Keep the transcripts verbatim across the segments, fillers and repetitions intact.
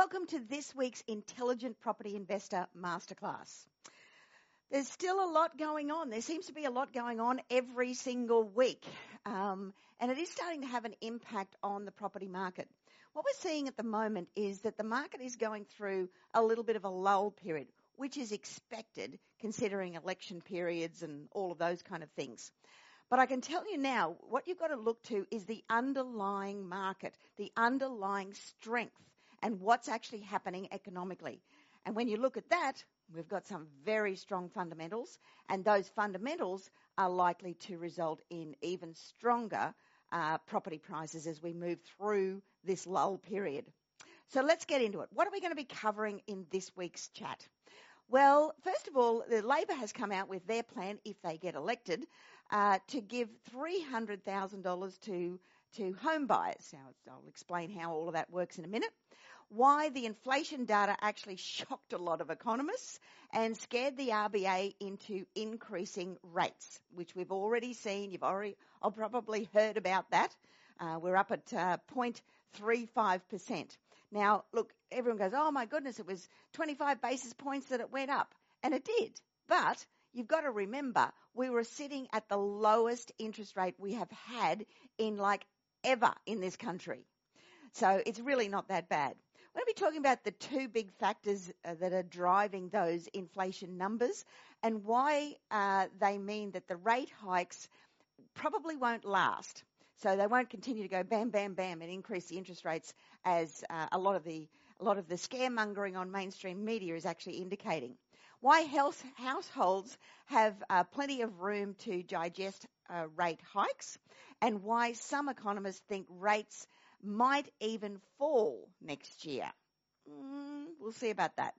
Welcome to this week's Intelligent Property Investor Masterclass. There's still a lot going on. There seems to be a lot going on every single week. Um, and it is starting to have an impact on the property market. What we're seeing at the moment is that the market is going through a little bit of a lull period, which is expected considering election periods and all of those kind of things. But I can tell you now, what you've got to look to is the underlying market, the underlying strength, and what's actually happening economically. And when you look at that, we've got some very strong fundamentals, and those fundamentals are likely to result in even stronger uh, property prices as we move through this lull period. So let's get into it. What are we going to be covering in this week's chat? Well, first of all, the Labor has come out with their plan, if they get elected, uh, to give three hundred thousand dollars to to home buyers. Now, I'll explain how all of that works in a minute. Why the inflation data actually shocked a lot of economists and scared the R B A into increasing rates, which we've already seen. You've already, I've probably heard about that. Uh, we're up at uh, zero point three five percent. Now, look, everyone goes, oh my goodness, it was twenty-five basis points that it went up. And it did. But you've got to remember, we were sitting at the lowest interest rate we have had in like ever in this country. So it's really not that bad. We're going to be talking about the two big factors uh, that are driving those inflation numbers and why uh, they mean that the rate hikes probably won't last. So they won't continue to go bam, bam, bam and increase the interest rates as uh, a lot of the a lot of the scaremongering on mainstream media is actually indicating. Why health, households have uh, plenty of room to digest uh, rate hikes, and why some economists think rates might even fall next year. Mm, we'll see about that.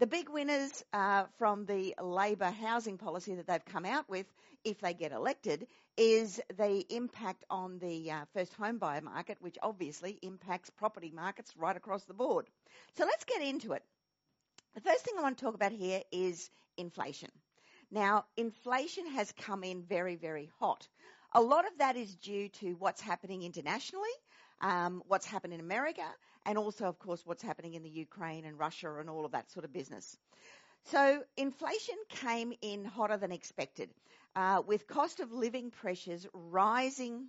The big winners uh, from the Labor housing policy that they've come out with, if they get elected, is the impact on the uh, first home buyer market, which obviously impacts property markets right across the board. So let's get into it. The first thing I want to talk about here is inflation. Now, inflation has come in very, very hot. A lot of that is due to what's happening internationally, um, what's happened in America, and also, of course, what's happening in the Ukraine and Russia and all of that sort of business. So inflation came in hotter than expected, uh, with cost of living pressures rising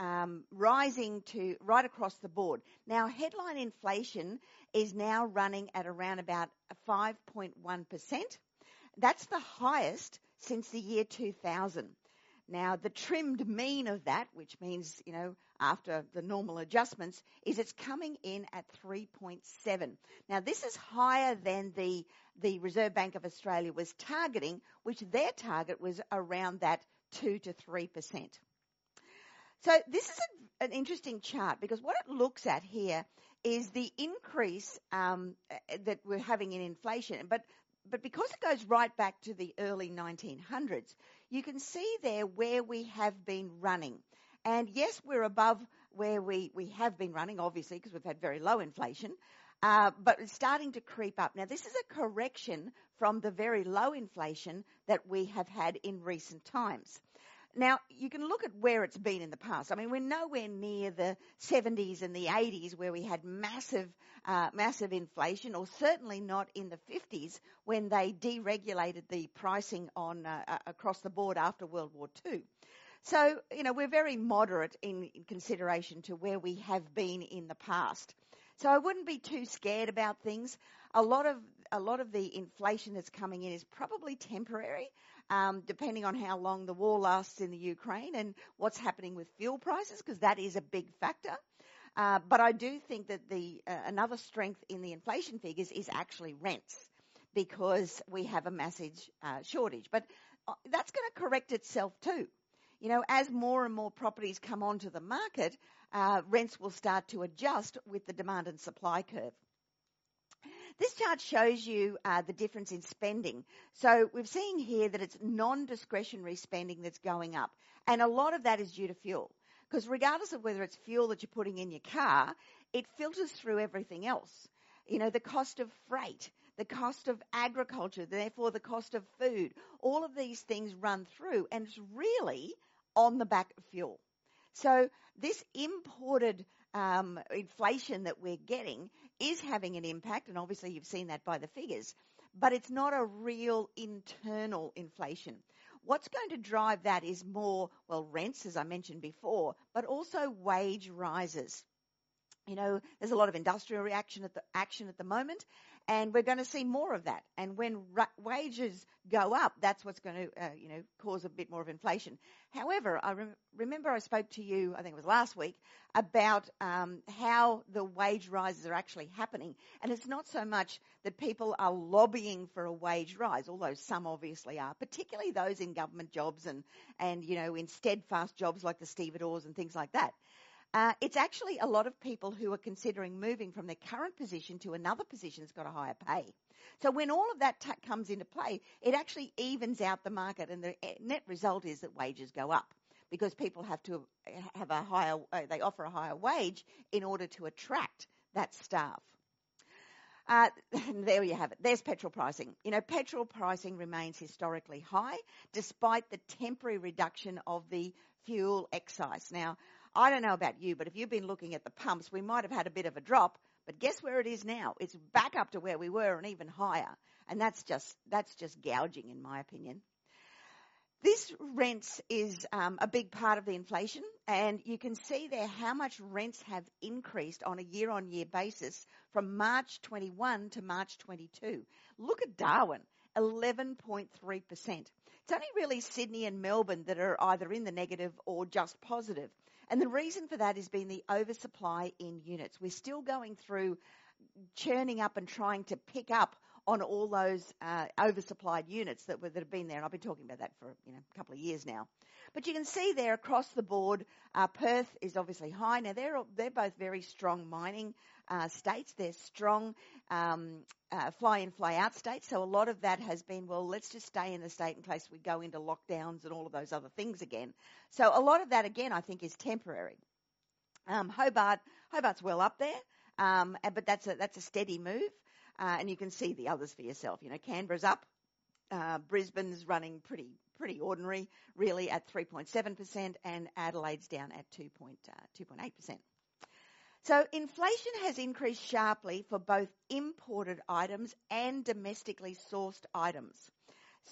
Um, rising to right across the board. Now, headline inflation is now running at around about five point one percent. That's the highest since the year two thousand. Now, the trimmed mean of that, which means, you know, after the normal adjustments, is it's coming in at three point seven. Now, this is higher than the the Reserve Bank of Australia was targeting, which their target was around that two to three percent. So this is a, an interesting chart because what it looks at here is the increase um, that we're having in inflation. But but because it goes right back to the early nineteen hundreds, you can see there where we have been running. And yes, we're above where we, we have been running, obviously, because we've had very low inflation. Uh, but it's starting to creep up. Now, this is a correction from the very low inflation that we have had in recent times. Now, you can look at where it's been in the past. I mean, we're nowhere near the seventies and the eighties where we had massive, uh, massive inflation, or certainly not in the fifties when they deregulated the pricing on uh, across the board after World War Two. So, you know, we're very moderate in, in consideration to where we have been in the past. So I wouldn't be too scared about things. A lot of a lot of the inflation that's coming in is probably temporary, um, depending on how long the war lasts in the Ukraine and what's happening with fuel prices, because that is a big factor. Uh, but I do think that the uh, another strength in the inflation figures is actually rents, because we have a massive uh, shortage. But that's going to correct itself too. You know, as more and more properties come onto the market, uh, rents will start to adjust with the demand and supply curve. This chart shows you uh, the difference in spending. So we're seeing here that it's non-discretionary spending that's going up, and a lot of that is due to fuel. Because regardless of whether it's fuel that you're putting in your car, it filters through everything else. You know, the cost of freight, the cost of agriculture, therefore the cost of food, all of these things run through, and it's really on the back of fuel. So this imported um, inflation that we're getting is having an impact, and obviously you've seen that by the figures, but it's not a real internal inflation. What's going to drive that is more, well, rents, as I mentioned before, but also wage rises. You know, there's a lot of industrial reaction at the, action at the moment, and we're going to see more of that. And when ra- wages go up, that's what's going to, uh, you know, cause a bit more of inflation. However, I re- remember I spoke to you, I think it was last week, about um, how the wage rises are actually happening. And it's not so much that people are lobbying for a wage rise, although some obviously are, particularly those in government jobs and, and you know, in steadfast jobs like the stevedores and things like that. Uh, it's actually a lot of people who are considering moving from their current position to another position that's got a higher pay. So when all of that t- comes into play, it actually evens out the market, and the net result is that wages go up because people have to have a higher, uh, they offer a higher wage in order to attract that staff. Uh, there you have it. There's petrol pricing. You know, petrol pricing remains historically high despite the temporary reduction of the fuel excise. Now, I don't know about you, but if you've been looking at the pumps, we might have had a bit of a drop, but guess where it is now? It's back up to where we were and even higher. And that's just, that's just gouging in my opinion. This rents is um, a big part of the inflation, and you can see there how much rents have increased on a year-on-year basis from March twenty-one to March twenty-two. Look at Darwin, eleven point three percent. It's only really Sydney and Melbourne that are either in the negative or just positive. And the reason for that has been the oversupply in units. We're still going through churning up and trying to pick up on all those uh, oversupplied units that were that have been there, and I've been talking about that for you know a couple of years now. But you can see there across the board, uh, Perth is obviously high. Now they're they're both very strong mining uh, states. They're strong um, uh, fly in fly out states. So a lot of that has been, well, let's just stay in the state in case we go into lockdowns and all of those other things again. So a lot of that again, I think, is temporary. Um, Hobart Hobart's well up there, um, but that's a that's a steady move. Uh, and you can see the others for yourself. You know, Canberra's up. Uh, Brisbane's running pretty pretty ordinary, really, at three point seven percent, and Adelaide's down at two point eight percent. So inflation has increased sharply for both imported items and domestically sourced items.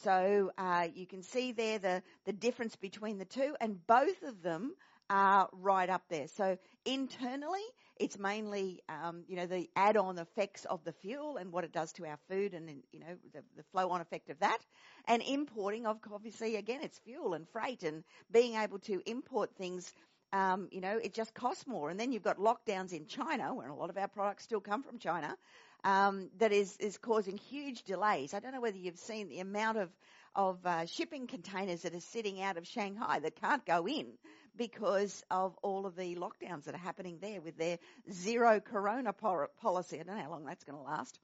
So uh, you can see there the, the difference between the two, and both of them are right up there. So internally, it's mainly, um, you know, the add-on effects of the fuel and what it does to our food and, you know, the, the flow-on effect of that. And importing, of obviously, again, it's fuel and freight and being able to import things, um, you know, it just costs more. And then you've got lockdowns in China, where a lot of our products still come from China, um, that is, is causing huge delays. I don't know whether you've seen the amount of, of uh, shipping containers that are sitting out of Shanghai that can't go in because of all of the lockdowns that are happening there with their zero corona policy. I don't know how long that's going to last.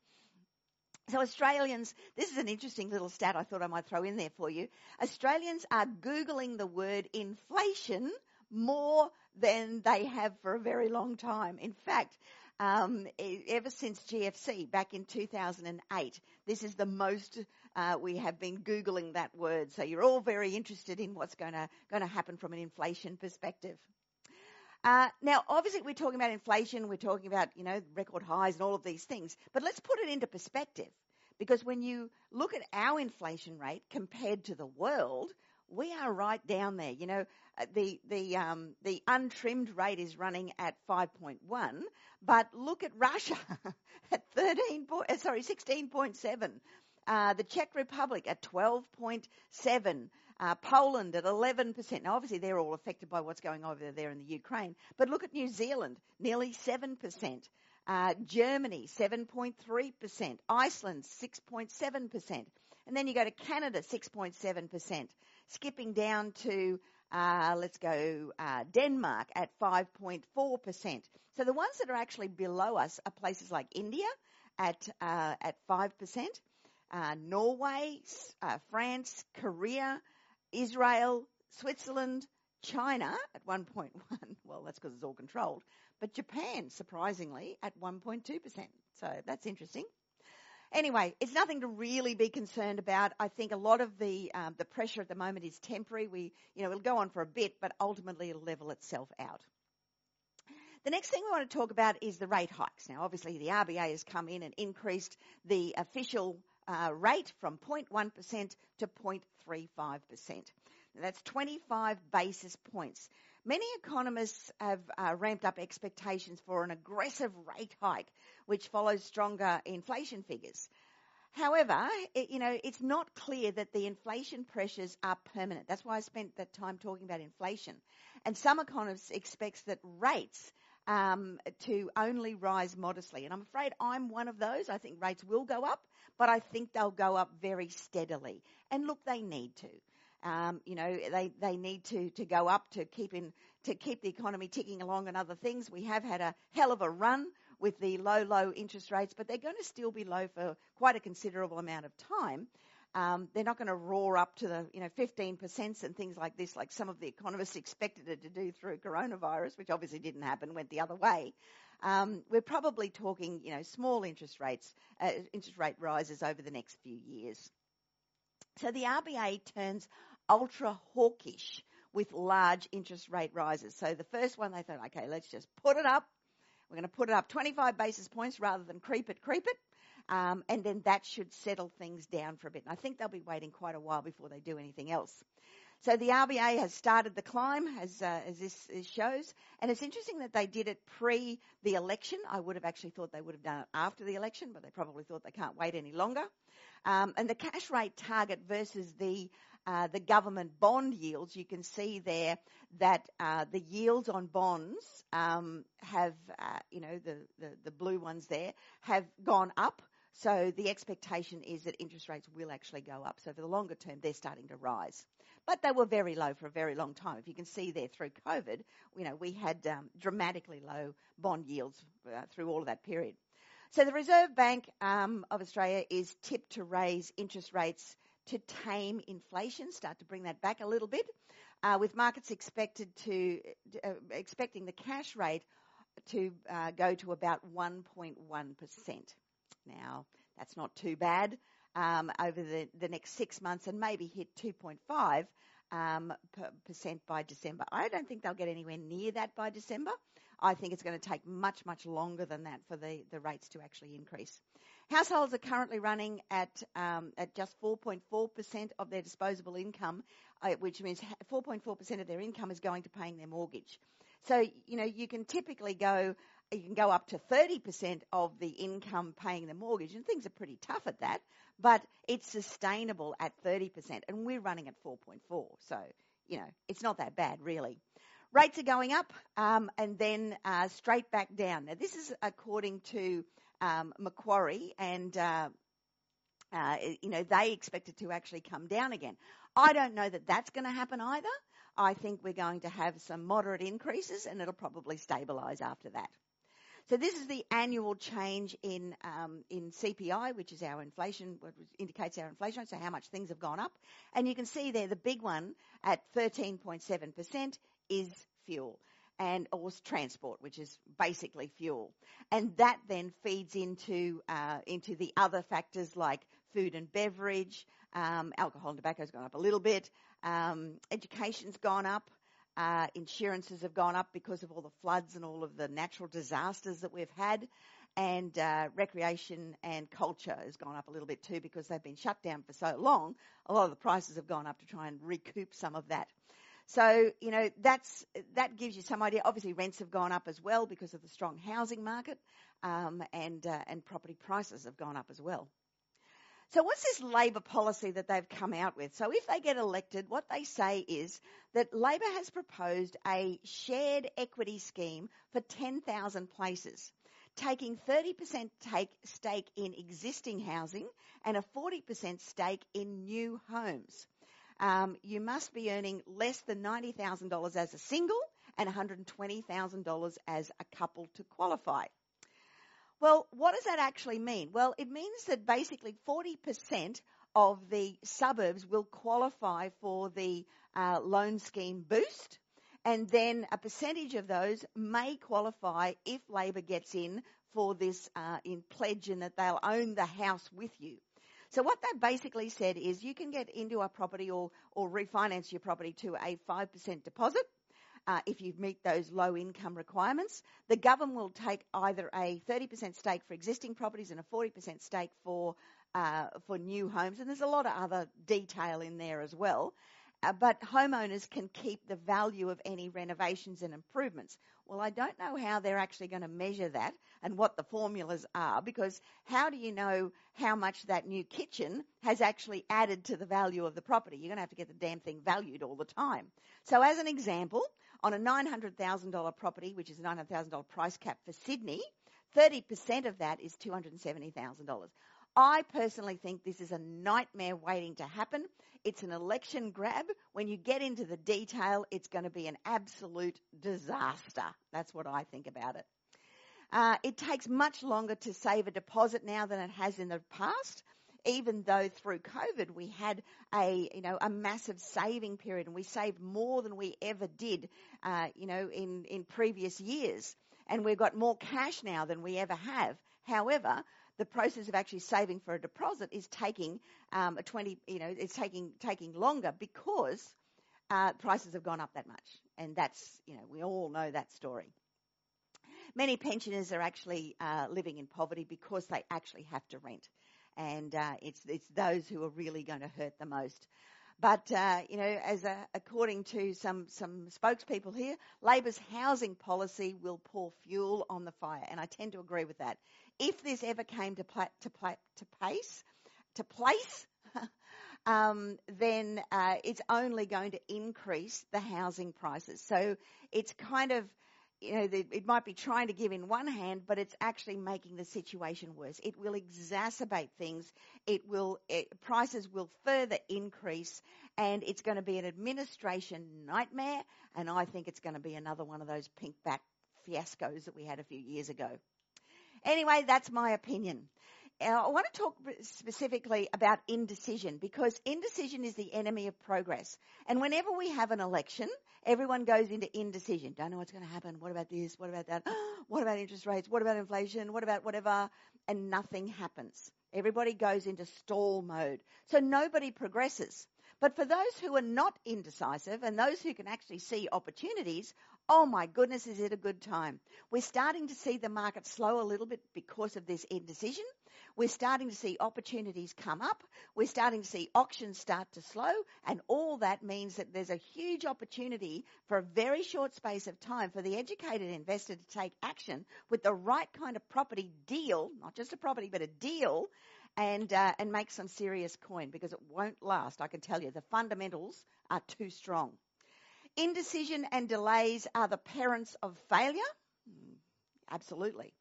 So Australians, this is an interesting little stat I thought I might throw in there for you. Australians are Googling the word inflation more than they have for a very long time. In fact, um, ever since G F C back in two thousand eight, this is the most uh, we have been Googling that word. So you're all very interested in what's going to going to happen from an inflation perspective. Uh, now, obviously, we're talking about inflation. We're talking about, you know, record highs and all of these things. But let's put it into perspective, because when you look at our inflation rate compared to the world, we are right down there. You know, the the um, the untrimmed rate is running at five point one, but look at Russia at thirteen. Po- sorry, sixteen point seven. Uh, the Czech Republic at twelve point seven. Uh, Poland at eleven percent. Now, obviously, they're all affected by what's going on over there in the Ukraine. But look at New Zealand, nearly seven percent. Uh, Germany, seven point three percent. Iceland, six point seven percent. And then you go to Canada, six point seven percent. Skipping down to, uh, let's go, uh, Denmark at five point four percent. So the ones that are actually below us are places like India at, uh, at five percent. Uh, Norway, uh, France, Korea, Israel, Switzerland, China at one point one. Well, that's because it's all controlled. But Japan, surprisingly, at one point two percent. So that's interesting. Anyway, it's nothing to really be concerned about. I think a lot of the um, the pressure at the moment is temporary. We, you know, it'll go on for a bit, but ultimately it'll level itself out. The next thing we want to talk about is the rate hikes. Now, obviously, the R B A has come in and increased the official uh, rate from zero point one percent to zero point three five percent. Now, that's twenty-five basis points. Many economists have uh, ramped up expectations for an aggressive rate hike, which follows stronger inflation figures. However, it, you know, it's not clear that the inflation pressures are permanent. That's why I spent that time talking about inflation. And some economists expect that rates um, to only rise modestly. And I'm afraid I'm one of those. I think rates will go up, but I think they'll go up very steadily. And look, they need to. Um, you know, they, they need to, to go up to keep in, to keep the economy ticking along and other things. We have had a hell of a run with the low, low interest rates, but they're going to still be low for quite a considerable amount of time. Um, they're not going to roar up to the, you know, fifteen percent and things like this, like some of the economists expected it to do through coronavirus, which obviously didn't happen, went the other way. Um, we're probably talking, you know, small interest rates, uh, interest rate rises over the next few years. So the R B A turns ultra hawkish with large interest rate rises. So the first one, they thought, okay, let's just put it up. We're going to put it up twenty-five basis points rather than creep it, creep it. Um, and then that should settle things down for a bit. And I think they'll be waiting quite a while before they do anything else. So the R B A has started the climb, as, uh, as this as shows. And it's interesting that they did it pre the election. I would have actually thought they would have done it after the election, but they probably thought they can't wait any longer. Um, and the cash rate target versus the, uh, the government bond yields, you can see there that, uh, the yields on bonds, um, have, uh, you know, the, the, the blue ones there have gone up. So the expectation is that interest rates will actually go up. So for the longer term, they're starting to rise. But they were very low for a very long time. If you can see there through COVID, you know, we had um, dramatically low bond yields uh, through all of that period. So the Reserve Bank um, of Australia is tipped to raise interest rates to tame inflation, start to bring that back a little bit, uh, with markets expected to uh, expecting the cash rate to uh, go to about one point one percent. Now, that's not too bad um, over the, the next six months and maybe hit two point five percent um, per percent by December. I don't think they'll get anywhere near that by December. I think it's going to take much, much longer than that for the, the rates to actually increase. Households are currently running at um, at just four point four percent of their disposable income, uh, which means four point four percent of their income is going to paying their mortgage. So, you know, you can typically go... You can go up to thirty percent of the income paying the mortgage, and things are pretty tough at that, but it's sustainable at thirty percent, and we're running at four point four. So, you know, it's not that bad, really. Rates are going up um, and then uh, straight back down. Now, this is according to um, Macquarie, and, uh, uh, you know, they expect it to actually come down again. I don't know that that's going to happen either. I think we're going to have some moderate increases, and it'll probably stabilise after that. So this is the annual change in um, in C P I, which is our inflation, which indicates our inflation, so how much things have gone up. And you can see there the big one at thirteen point seven percent is fuel and or transport, which is basically fuel. And that then feeds into uh, into the other factors like food and beverage, um, alcohol and tobacco has gone up a little bit, um, education's gone up. Uh, insurances have gone up because of all the floods and all of the natural disasters that we've had, and uh, recreation and culture has gone up a little bit too because they've been shut down for so long. A lot of the prices have gone up to try and recoup some of that. So, you know, that's that gives you some idea. Obviously, rents have gone up as well because of the strong housing market, um, and uh, and property prices have gone up as well. So what's this Labor policy that they've come out with? So if they get elected, what they say is that Labor has proposed a shared equity scheme for ten thousand places, taking thirty percent take, stake in existing housing and a forty percent stake in new homes. Um, you must be earning less than ninety thousand dollars as a single and one hundred twenty thousand dollars as a couple to qualify. Well, what does that actually mean? Well, it means that basically forty percent of the suburbs will qualify for the uh, loan scheme boost, and then a percentage of those may qualify if Labor gets in for this uh, in pledge and that they'll own the house with you. So what they basically said is you can get into a property or, or refinance your property to a five percent deposit. uh, if you meet those low income requirements. The government will take either a thirty percent stake for existing properties and a forty percent stake for uh, for new homes. And there's a lot of other detail in there as well. Uh, but homeowners can keep the value of any renovations and improvements. Well, I don't know how they're actually going to measure that and what the formulas are, because how do you know how much that new kitchen has actually added to the value of the property? You're going to have to get the damn thing valued all the time. So as an example, on a nine hundred thousand dollars property, which is a nine hundred thousand dollars price cap for Sydney, thirty percent of that is two hundred seventy thousand dollars. I personally think this is a nightmare waiting to happen. It's an election grab. When you get into the detail, it's going to be an absolute disaster. That's what I think about it. Uh, it takes much longer to save a deposit now than it has in the past, even though through COVID we had a, you know, a massive saving period and we saved more than we ever did, uh, you know, in, in previous years. And we've got more cash now than we ever have. However, the process of actually saving for a deposit is taking um, a twenty, you know, it's taking taking longer because uh, prices have gone up that much, and that's, you know, we all know that story. Many pensioners are actually uh, living in poverty because they actually have to rent, and uh, it's it's those who are really going to hurt the most. But, uh, you know, as a, according to some, some spokespeople here, Labor's housing policy will pour fuel on the fire. And I tend to agree with that. If this ever came to pla- to pla- to pace, to place, um, then, uh, it's only going to increase the housing prices. So it's kind of, you know, it might be trying to give in one hand, but it's actually making the situation worse. It will exacerbate things. It will, it, prices will further increase, and it's going to be an administration nightmare. And I think it's going to be another one of those pink back fiascos that we had a few years ago. Anyway, that's my opinion. Now, I want to talk specifically about indecision, because indecision is the enemy of progress. And whenever we have an election, everyone goes into indecision. Don't know what's going to happen. What about this? What about that? What about interest rates? What about inflation? What about whatever? And nothing happens. Everybody goes into stall mode. So nobody progresses. But for those who are not indecisive and those who can actually see opportunities, oh my goodness, is it a good time. We're starting to see the market slow a little bit because of this indecision. We're starting to see opportunities come up. We're starting to see auctions start to slow. And all that means that there's a huge opportunity for a very short space of time for the educated investor to take action with the right kind of property deal, not just a property, but a deal, and uh, and make some serious coin, because it won't last. I can tell you the fundamentals are too strong. Indecision and delays are the parents of failure. Absolutely.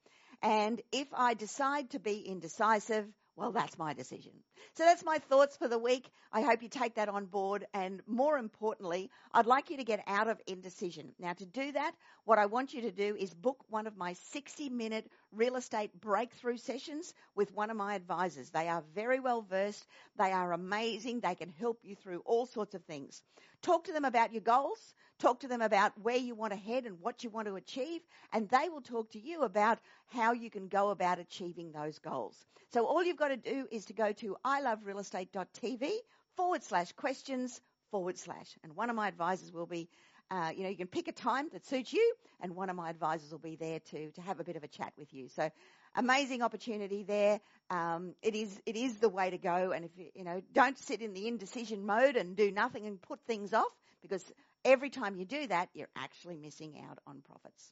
And if I decide to be indecisive, well, that's my decision. So that's my thoughts for the week. I hope you take that on board. And more importantly, I'd like you to get out of indecision. Now, to do that, what I want you to do is book one of my sixty minute real estate breakthrough sessions with one of my advisors. They are very well versed. They are amazing. They can help you through all sorts of things. Talk to them about your goals. Talk to them about where you want to head and what you want to achieve. And they will talk to you about how you can go about achieving those goals. So all you've got to do is to go to iloverealestate.tv forward slash questions forward slash. And one of my advisors will be, uh, you know, you can pick a time that suits you, and one of my advisors will be there to, to have a bit of a chat with you. So amazing opportunity there. Um, it is, it is the way to go. And if you, you know, don't sit in the indecision mode and do nothing and put things off, because every time you do that, you're actually missing out on profits.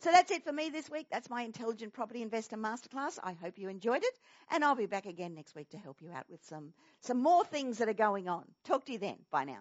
So that's it for me this week. That's my Intelligent Property Investor Masterclass. I hope you enjoyed it, and I'll be back again next week to help you out with some, some more things that are going on. Talk to you then. Bye now.